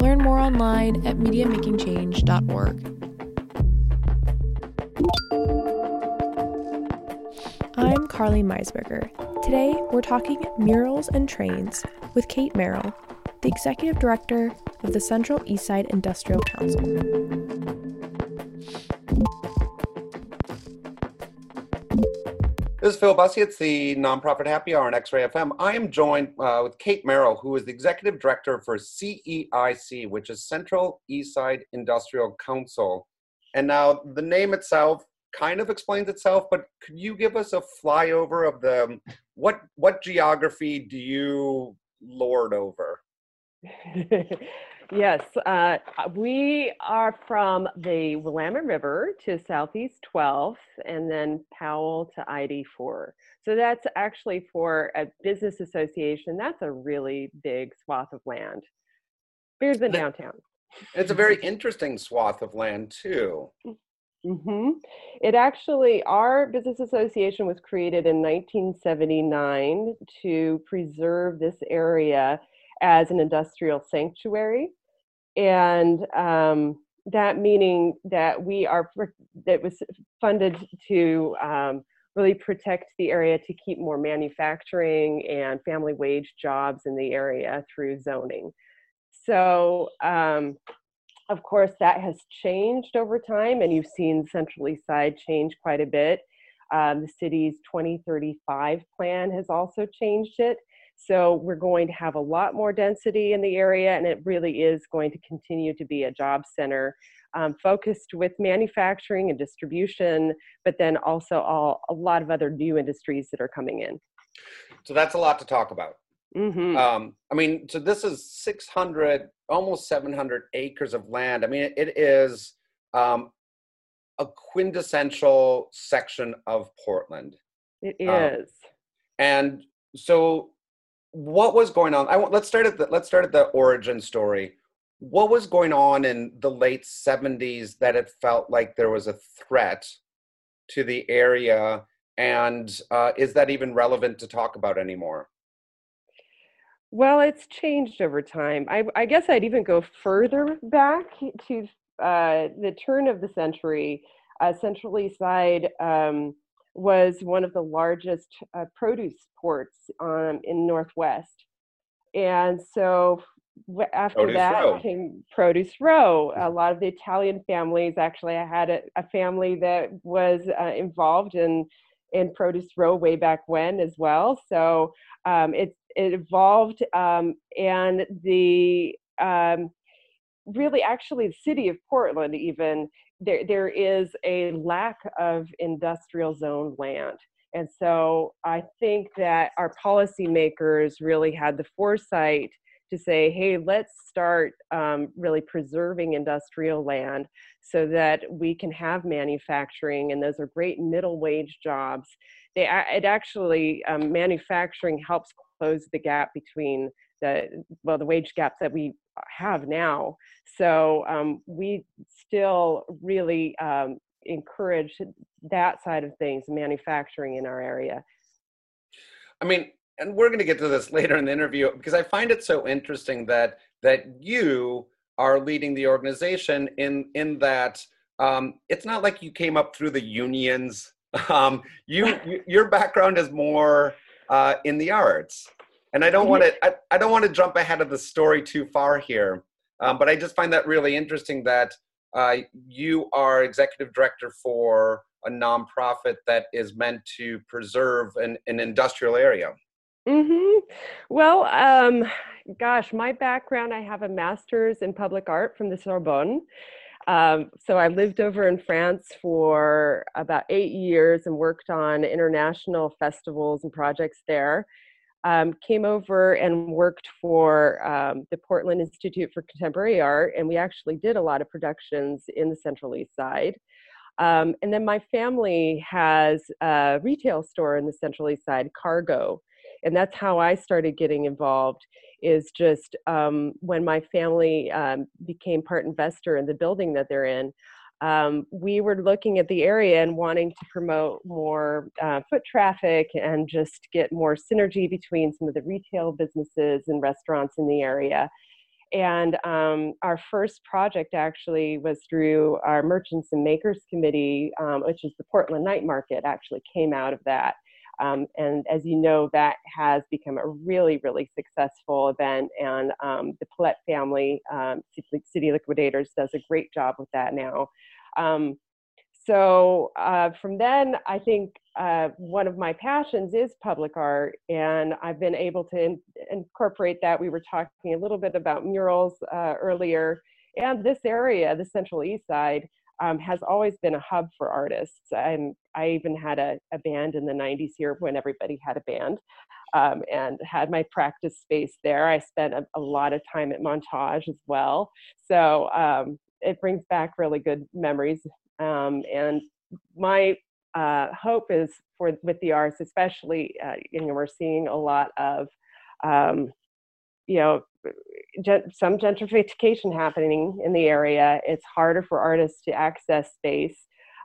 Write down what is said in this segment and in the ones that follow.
Learn more online at mediamakingchange.org. I'm Carly Meisberger. Today, we're talking Murals and Trains with Kate Merrill, the Executive Director of the Central Eastside Industrial Council. This is Phil Busse. It's the Nonprofit Happy Hour on X-Ray FM. I am joined with Kate Merrill, who is the Executive Director for CEIC, which is Central Eastside Industrial Council. And now the name itself kind of explains itself, but could you give us a flyover of the what geography do you lord over? Yes, we are from the Willamette River to Southeast 12th and then Powell to ID4. So that's actually for a business association. That's a really big swath of land. Bigger than downtown. It's a very interesting swath of land too. Mm-hmm. It actually, our business association was created in 1979 to preserve this area as an industrial sanctuary. And that meaning that that was funded to really protect the area to keep more manufacturing and family wage jobs in the area through zoning. So of course that has changed over time, and you've seen Central East Side change quite a bit. The city's 2035 plan has also changed it. So we're going to have a lot more density in the area, and it really is going to continue to be a job center focused with manufacturing and distribution, but then also a lot of other new industries that are coming in. So that's a lot to talk about. Mm-hmm. I mean, so this is 600, almost 700 acres of land. I mean, it is a quintessential section of Portland. It is. And so what was going on? Let's start at the origin story. What was going on in the late 70s that it felt like there was a threat to the area, and is that even relevant to talk about anymore? Well, it's changed over time. I guess I'd even go further back to the turn of the century. Central East Side was one of the largest produce ports in Northwest. And so after that came Produce Row. A lot of the Italian families, actually, I had a family that was involved in Produce Row way back when as well. So it evolved, and the really actually the city of Portland even, there is a lack of industrial zone land. And so I think that our policymakers really had the foresight to say, hey, let's start really preserving industrial land so that we can have manufacturing, and those are great middle wage jobs. Manufacturing helps close the gap between the wage gaps that we have now. So we still really encourage that side of things, manufacturing in our area. I mean, and we're going to get to this later in the interview, because I find it so interesting that you are leading the organization in that it's not like you came up through the unions. Your background is more in the arts. And I don't want to jump ahead of the story too far here, but I just find that really interesting that you are executive director for a nonprofit that is meant to preserve an industrial area. Mm-hmm. Well, my background, I have a master's in public art from the Sorbonne. So I lived over in France for about 8 years and worked on international festivals and projects there. came over and worked for the Portland Institute for Contemporary Art, and we actually did a lot of productions in the Central East Side. And then my family has a retail store in the Central East Side, Cargo, and that's how I started getting involved, is just when my family became part investor in the building that they're in, we were looking at the area and wanting to promote more foot traffic and just get more synergy between some of the retail businesses and restaurants in the area. And our first project actually was through our Merchants and Makers Committee, which is the Portland Night Market, actually came out of that. And as you know, that has become a really, really successful event. And the Pellett family, City Liquidators, does a great job with that now. So from then, I think one of my passions is public art. And I've been able to incorporate that. We were talking a little bit about murals earlier. And this area, the Central East Side, has always been a hub for artists. And I even had a band in the 90s here when everybody had a band, and had my practice space there. I spent a lot of time at Montage as well. So it brings back really good memories. And my hope is with the arts, especially, we're seeing a lot of, some gentrification happening in the area. It's harder for artists to access space.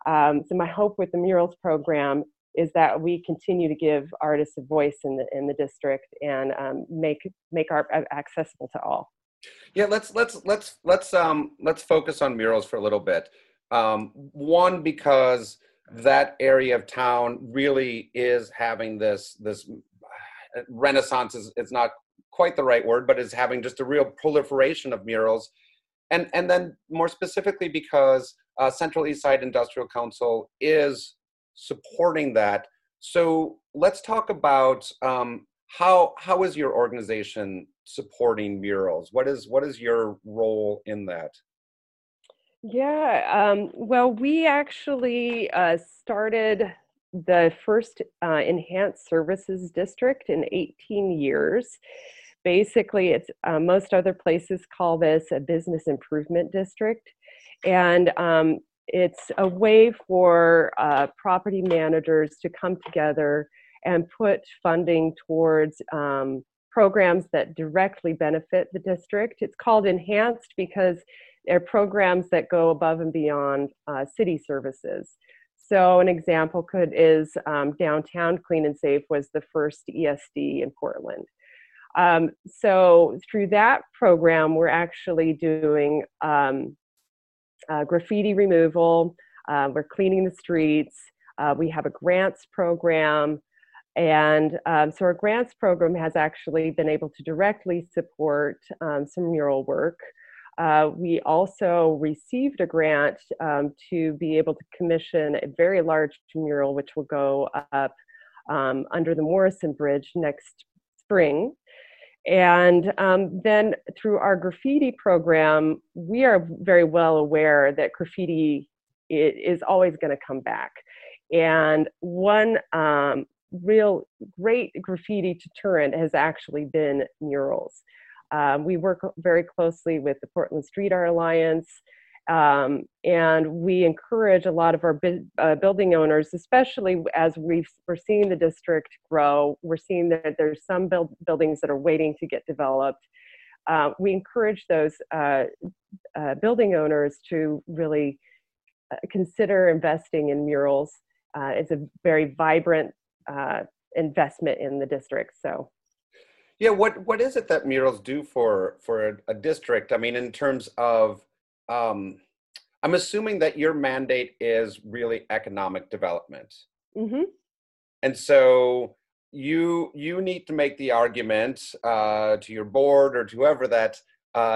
So my hope with the murals program is that we continue to give artists a voice in the district and make art accessible to all. Yeah, let's focus on murals for a little bit. One, because that area of town really is having this renaissance. It's not quite the right word, but is having just a real proliferation of murals. And then more specifically because Central Eastside Industrial Council is supporting that. So let's talk about how is your organization supporting murals? What is your role in that? Yeah, well, we actually started the first enhanced services district in 18 years. Basically, it's most other places call this a business improvement district. And it's a way for property managers to come together and put funding towards programs that directly benefit the district. It's called enhanced because they're programs that go above and beyond city services. So an example is Downtown Clean and Safe was the first ESD in Portland. So through that program, we're actually doing graffiti removal. We're cleaning the streets. We have a grants program. And so our grants program has actually been able to directly support some mural work. We also received a grant to be able to commission a very large mural, which will go up under the Morrison Bridge next spring. And then through our graffiti program, we are very well aware that graffiti is always going to come back. And one real great graffiti deterrent has actually been murals. We work very closely with the Portland Street Alliance, and we encourage a lot of our building owners, especially as we're seeing the district grow. We're seeing that there's some buildings that are waiting to get developed. We encourage those building owners to really consider investing in murals. It's a very vibrant investment in the district. So. Yeah, what is it that murals do for a district? I mean, in terms of, I'm assuming that your mandate is really economic development. Mm-hmm. And so you need to make the argument to your board or to whoever that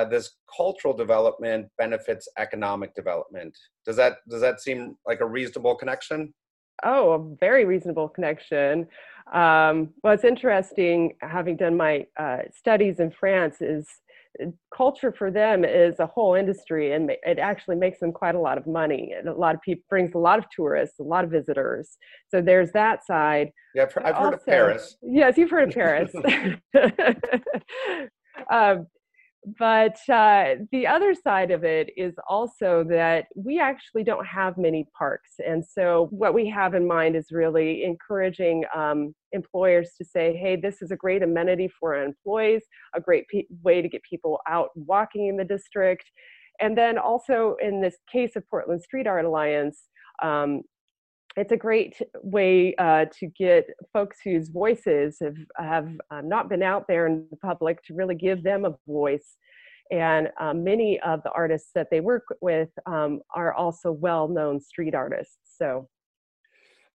this cultural development benefits economic development. Does that seem like a reasonable connection? Oh, a very reasonable connection. Well, it's interesting, having done my studies in France, is culture for them is a whole industry, and it actually makes them quite a lot of money. And a lot of people, brings a lot of tourists, a lot of visitors. So there's that side. Yeah, I've heard of Paris. Yes, you've heard of Paris. But the other side of it is also that we actually don't have many parks. And so what we have in mind is really encouraging employers to say, hey, this is a great amenity for our employees, a great way to get people out walking in the district. And then also in this case of Portland Street Art Alliance, it's a great way to get folks whose voices have not been out there in the public to really give them a voice. And many of the artists that they work with are also well-known street artists. So,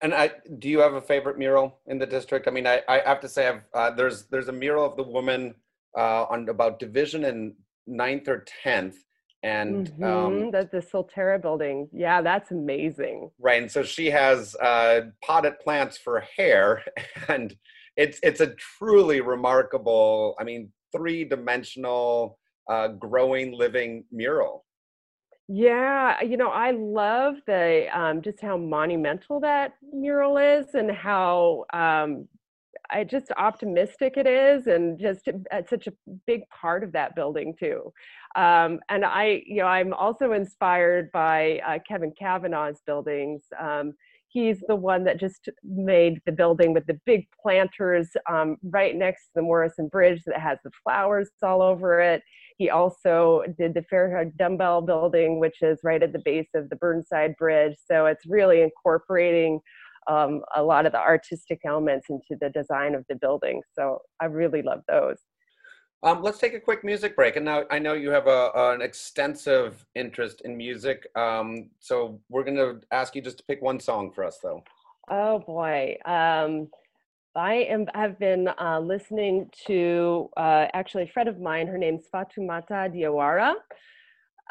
and do you have a favorite mural in the district? I mean, I have to say, there's a mural of the woman on about Division and 9th or 10th. And the Solterra building. Yeah, that's amazing. Right. And so she has potted plants for hair, and it's a truly remarkable, I mean, three-dimensional growing, living mural. Yeah, you know, I love the just how monumental that mural is, and how just optimistic it is, and just it's such a big part of that building too. And I'm also inspired by Kevin Kavanaugh's buildings. He's the one that just made the building with the big planters right next to the Morrison Bridge that has the flowers all over it. He also did the Fairhead Dumbbell Building, which is right at the base of the Burnside Bridge. So it's really incorporating a lot of the artistic elements into the design of the building. So I really love those. Let's take a quick music break. And now I know you have an extensive interest in music. So we're going to ask you just to pick one song for us, though. Oh, boy. I have been listening to actually a friend of mine. Her name's Fatumata Diawara.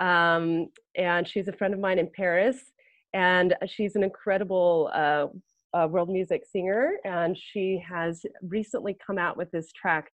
And she's a friend of mine in Paris. And she's an incredible world music singer. And she has recently come out with this track.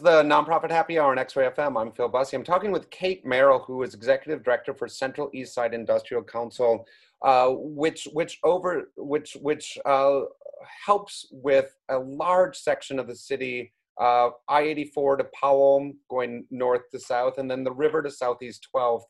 is the Nonprofit Happy Hour on X-Ray FM. I'm Phil Busse. I'm talking with Kate Merrill, who is Executive Director for Central Eastside Industrial Council, which helps with a large section of the city, I-84 to Powell, going north to south, and then the river to southeast 12th.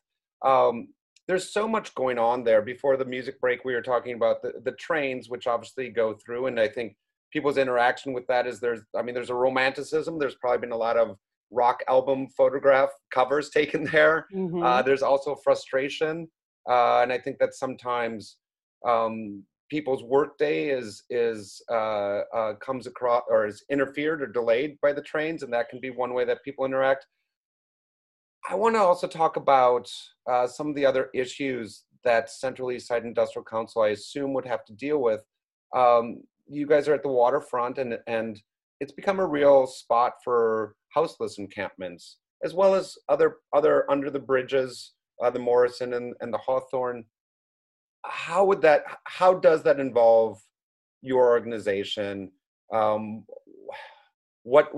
There's so much going on there. Before the music break, we were talking about the trains, which obviously go through, and I think people's interaction with that is there's a romanticism. There's probably been a lot of rock album photograph covers taken there. Mm-hmm. There's also frustration, and I think that sometimes people's workday is comes across or is interfered or delayed by the trains, and that can be one way that people interact. I want to also talk about some of the other issues that Central Eastside Industrial Council, I assume, would have to deal with. You guys are at the waterfront, and it's become a real spot for houseless encampments, as well as other under the bridges, the Morrison and the Hawthorne. How does that involve your organization? What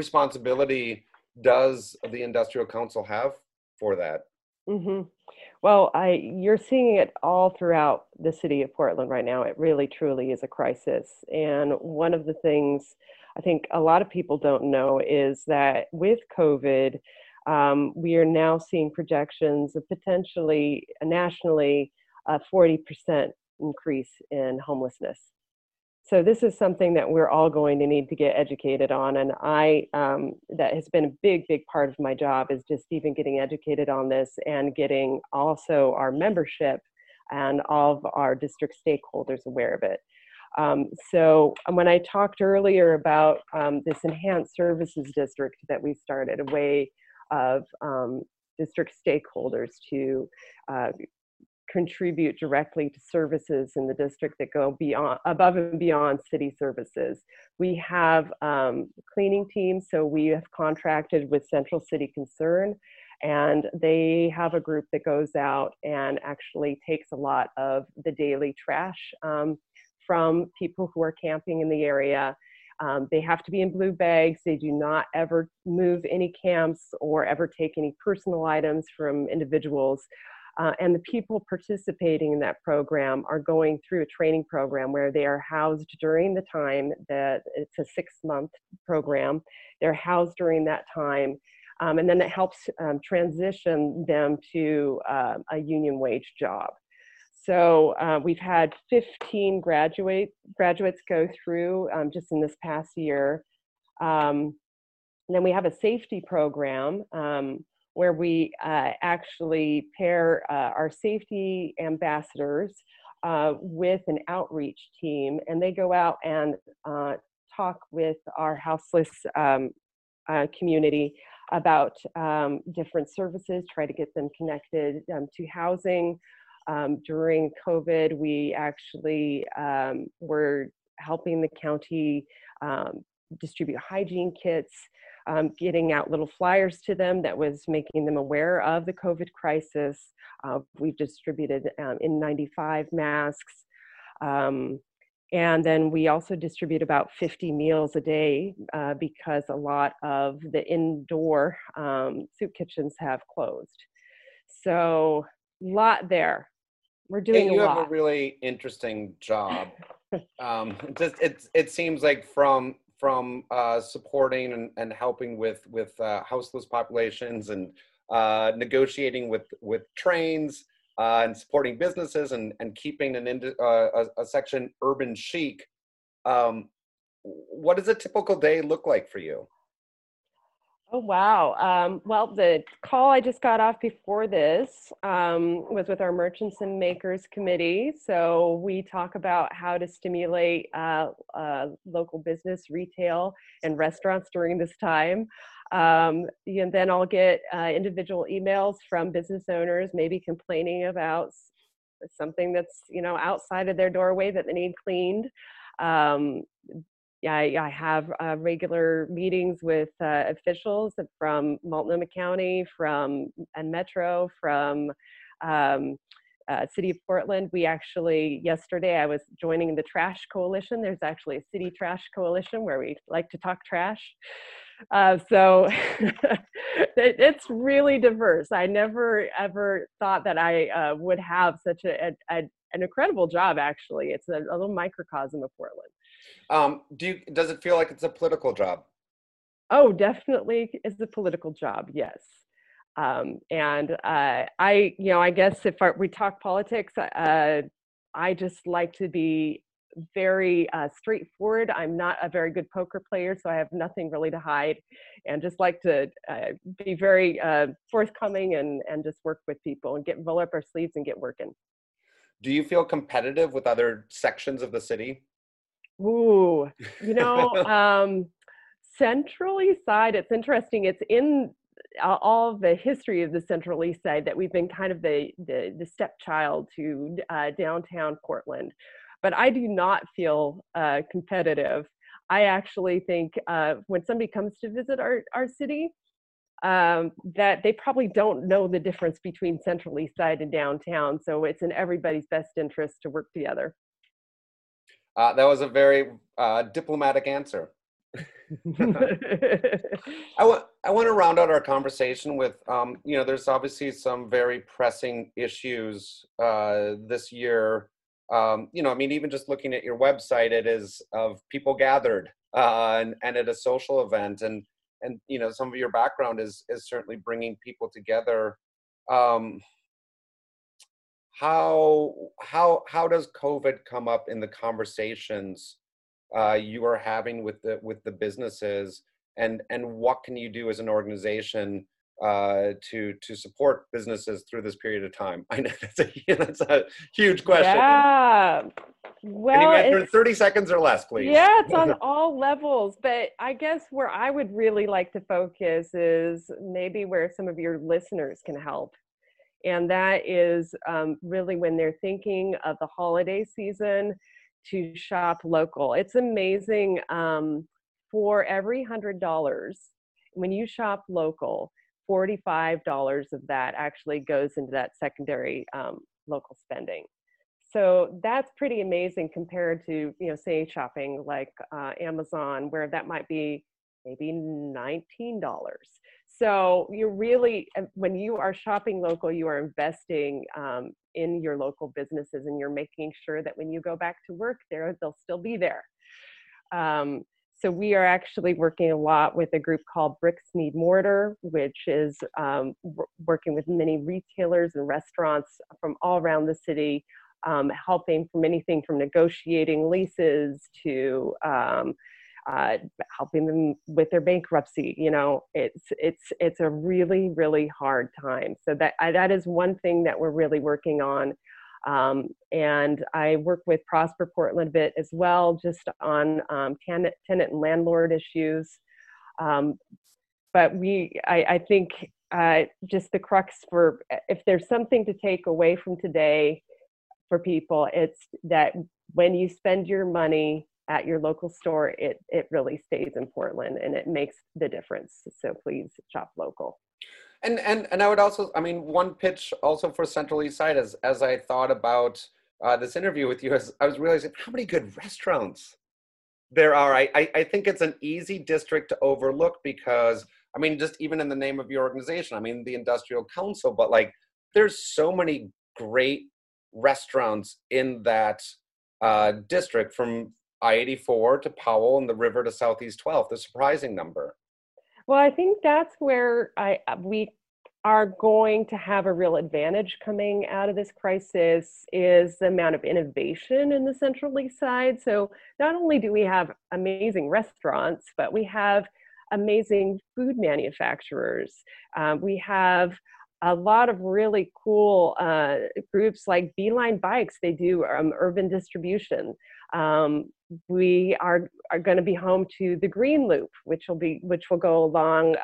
responsibility does the Industrial Council have for that? Mm-hmm. Well, you're seeing it all throughout the city of Portland right now. It really, truly is a crisis. And one of the things I think a lot of people don't know is that with COVID, we are now seeing projections of potentially nationally a 40% increase in homelessness. So this is something that we're all going to need to get educated on. And that has been a big, big part of my job, is just even getting educated on this and getting also our membership and all of our district stakeholders aware of it. So when I talked earlier about this enhanced services district that we started, a way of district stakeholders to contribute directly to services in the district that go beyond, above and beyond city services. We have cleaning teams, so we have contracted with Central City Concern, and they have a group that goes out and actually takes a lot of the daily trash from people who are camping in the area. They have to be in blue bags. They do not ever move any camps or ever take any personal items from individuals. And the people participating in that program are going through a training program where they are housed during the time that it's a 6-month program. They're housed during that time. And then it helps transition them to a union wage job. So we've had 15 graduates go through just in this past year. And then we have a safety program where we actually pair our safety ambassadors with an outreach team, and they go out and talk with our houseless community about different services, try to get them connected to housing. During COVID, we actually were helping the county distribute hygiene kits, getting out little flyers to them that was making them aware of the COVID crisis. We've distributed N95 masks. And then we also distribute about 50 meals a day because a lot of the indoor soup kitchens have closed. So a lot there. We're doing a lot. You have a really interesting job. It seems like from supporting and helping with houseless populations and negotiating with trains and supporting businesses and keeping a section urban chic. What does a typical day look like for you? Oh, wow. Well, the call I just got off before this was with our Merchants and Makers Committee. So we talk about how to stimulate local business, retail, and restaurants during this time. And then I'll get individual emails from business owners, maybe complaining about something that's, outside of their doorway that they need cleaned. I have regular meetings with officials from Multnomah County, from Metro, from City of Portland, we actually, yesterday I was joining the trash coalition. There's actually a city trash coalition where we like to talk trash. So it's really diverse. I never ever thought that I would have such an incredible job, actually. It's a little microcosm of Portland. Does it feel like it's a political job? Oh, definitely it's a political job, yes. I, you know, I guess if we talk politics, I just like to be very straightforward. I'm not a very good poker player, so I have nothing really to hide, and just like to be very forthcoming and just work with people and roll up our sleeves and get working. Do you feel competitive with other sections of the city? Ooh, you know, Central East Side, it's interesting. It's in all the history of the Central East Side that we've been kind of the stepchild to downtown Portland. But I do not feel competitive. I actually think when somebody comes to visit our city, that they probably don't know the difference between Central East Side and downtown. So it's in everybody's best interest to work together. That was a very diplomatic answer. I want to round out our conversation with, you know, there's obviously some very pressing issues this year. You know, I mean, even just looking at your website, it is of people gathered and at a social event. And you know, some of your background is certainly bringing people together. How does COVID come up in the conversations you are having with the businesses, and what can you do as an organization to support businesses through this period of time? I know that's a huge question. Yeah. Well, can you answer in 30 seconds or less, please? Yeah, it's on all levels. But I guess where I would really like to focus is maybe where some of your listeners can help. And that is really when they're thinking of the holiday season to shop local. It's amazing. For every $100, when you shop local, $45 of that actually goes into that secondary local spending. So that's pretty amazing compared to, you know, say shopping like Amazon, where that might be maybe $19. So you're really, when you are shopping local, you are investing in your local businesses, and you're making sure that when you go back to work there, they'll still be there. So we are actually working a lot with a group called Bricks Need Mortar, which is working with many retailers and restaurants from all around the city, helping from anything from negotiating leases to helping them with their bankruptcy. You know, it's a really, really hard time. So that is one thing that we're really working on. And I work with Prosper Portland a bit as well, just on tenant and landlord issues. But I think just the crux for, if there's something to take away from today for people, it's that when you spend your money at your local store, it really stays in Portland and it makes the difference. So please shop local. And I would also, I mean, one pitch also for Central East Side, as I thought about this interview with you, as I was realizing how many good restaurants there are. I think it's an easy district to overlook because, I mean, just even in the name of your organization, I mean, the Industrial Council, but like, there's so many great restaurants in that district, from I-84 to Powell and the river to Southeast 12th, the surprising number. Well, I think that's where we are going to have a real advantage coming out of this crisis, is the amount of innovation in the Central East Side. So not only do we have amazing restaurants, but we have amazing food manufacturers. We have a lot of really cool groups like Beeline Bikes. They do urban distribution. We are going to be home to the Green Loop, which will go along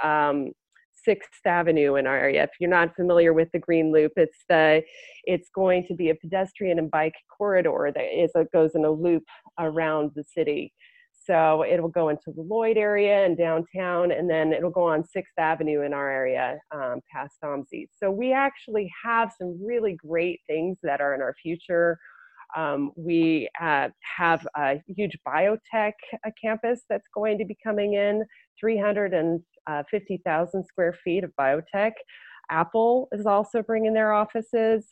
6th Avenue in our area. If you're not familiar with the Green Loop, it's going to be a pedestrian and bike corridor that goes in a loop around the city. So it'll go into the Lloyd area and downtown, and then it'll go on 6th Avenue in our area past Thompson's. So we actually have some really great things that are in our future. We have a huge biotech campus that's going to be coming in, 350,000 square feet of biotech. Apple is also bringing their offices.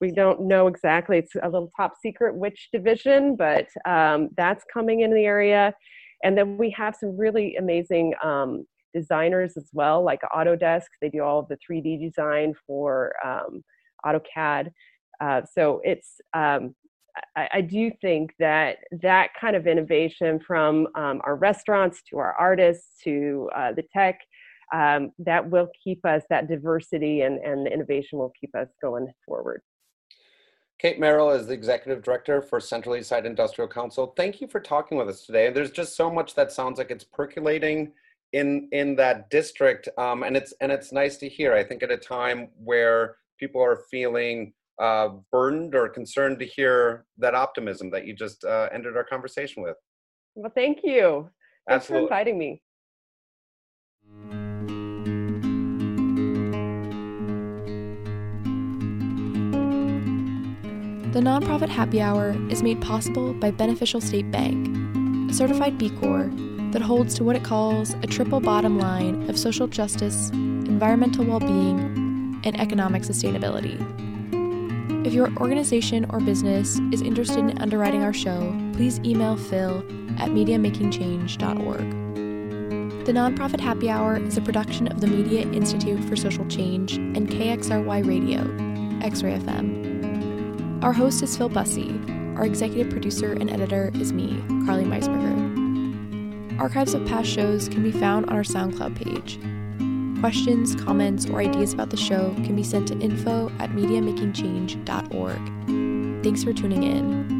We don't know exactly, it's a little top secret which division, but that's coming in the area. And then we have some really amazing designers as well, like Autodesk. They do all of the 3D design for AutoCAD. So it's, I do think that that kind of innovation from our restaurants to our artists to the tech, that will keep us, that diversity and innovation will keep us going forward. Kate Merrill is the Executive Director for Central Eastside Industrial Council. Thank you for talking with us today. There's just so much that sounds like it's percolating in that district, and it's nice to hear. I think at a time where people are feeling burdened or concerned, to hear that optimism that you just ended our conversation with. Well, thank you. Thanks Absolutely. For inviting me. The Nonprofit Happy Hour is made possible by Beneficial State Bank, a certified B Corp that holds to what it calls a triple bottom line of social justice, environmental well-being, and economic sustainability. If your organization or business is interested in underwriting our show, please email Phil at mediamakingchange.org. The Nonprofit Happy Hour is a production of the Media Institute for Social Change and KXRY Radio, X-Ray FM. Our host is Phil Busse. Our executive producer and editor is me, Carly Meisberger. Archives of past shows can be found on our SoundCloud page. Questions, comments, or ideas about the show can be sent to info@mediamakingchange.org. Thanks for tuning in.